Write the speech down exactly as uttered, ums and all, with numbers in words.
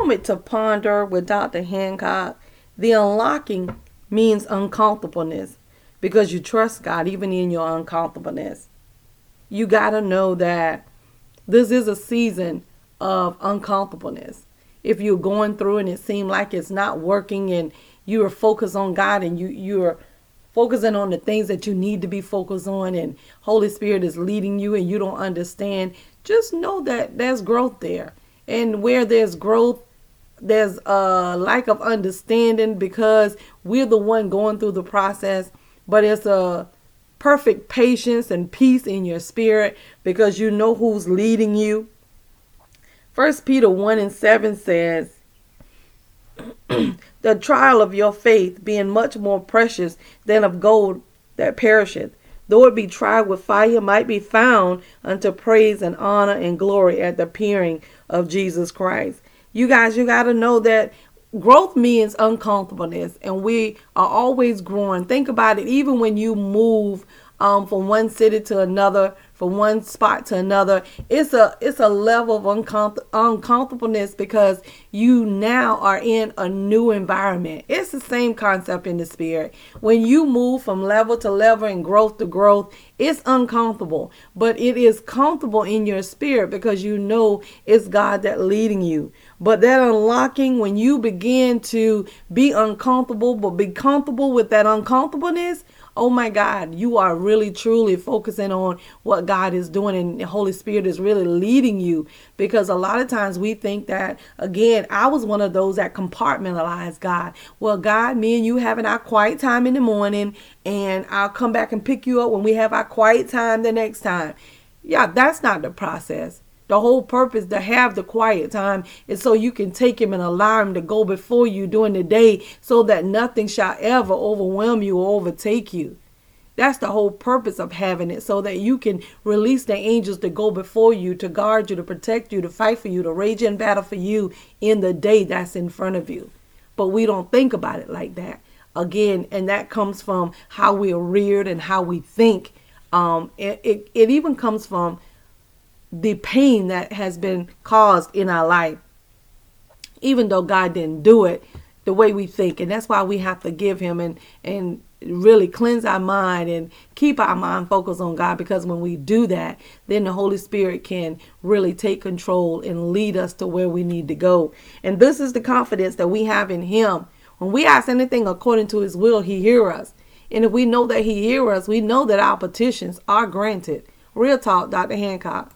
Moment to ponder with Doctor Hancock. The unlocking means uncomfortableness because you trust God even in your uncomfortableness. You got to know that this is a season of uncomfortableness. If you're going through and it seems like it's not working and you are focused on God and you, you're focusing on the things that you need to be focused on and Holy Spirit is leading you and you don't understand, just know that there's growth there. And where there's growth, there's a lack of understanding because we're the one going through the process. But it's a perfect patience and peace in your spirit because you know who's leading you. First Peter one and seven says, the trial of your faith being much more precious than of gold that perisheth, though it be tried with fire, might be found unto praise and honor and glory at the appearing of Jesus Christ. You guys, you got to know that growth means uncomfortableness, and we are always growing. Think about it. Even when you move um, from one city to another, from one spot to another, it's a it's a level of uncomfort- uncomfortableness because you now are in a new environment. It's the same concept in the spirit. When you move from level to level and growth to growth, it's uncomfortable, but it is comfortable in your spirit because you know it's God that leading you. But that unlocking, when you begin to be uncomfortable, but be comfortable with that uncomfortableness, oh my God, you are really truly focusing on what God is doing and the Holy Spirit is really leading you. Because a lot of times we think that, again, I was one of those that compartmentalized God. Well, God, me and you having our quiet time in the morning, and I'll come back and pick you up when we have our quiet time the next time. Yeah, that's not the process. The whole purpose to have the quiet time is so you can take him and allow him to go before you during the day so that nothing shall ever overwhelm you or overtake you. That's the whole purpose of having it, so that you can release the angels to go before you, to guard you, to protect you, to fight for you, to rage in battle for you in the day that's in front of you. But we don't think about it like that. Again, and that comes from how we are reared and how we think. Um, it, it, it even comes from the pain that has been caused in our life, even though God didn't do it the way we think. And that's why we have to give him and, and really cleanse our mind and keep our mind focused on God, because when we do that, then the Holy Spirit can really take control and lead us to where we need to go. And this is the confidence that we have in him. When we ask anything according to his will, he hears us. And if we know that he hears us, we know that our petitions are granted. Real talk, Doctor Hancock.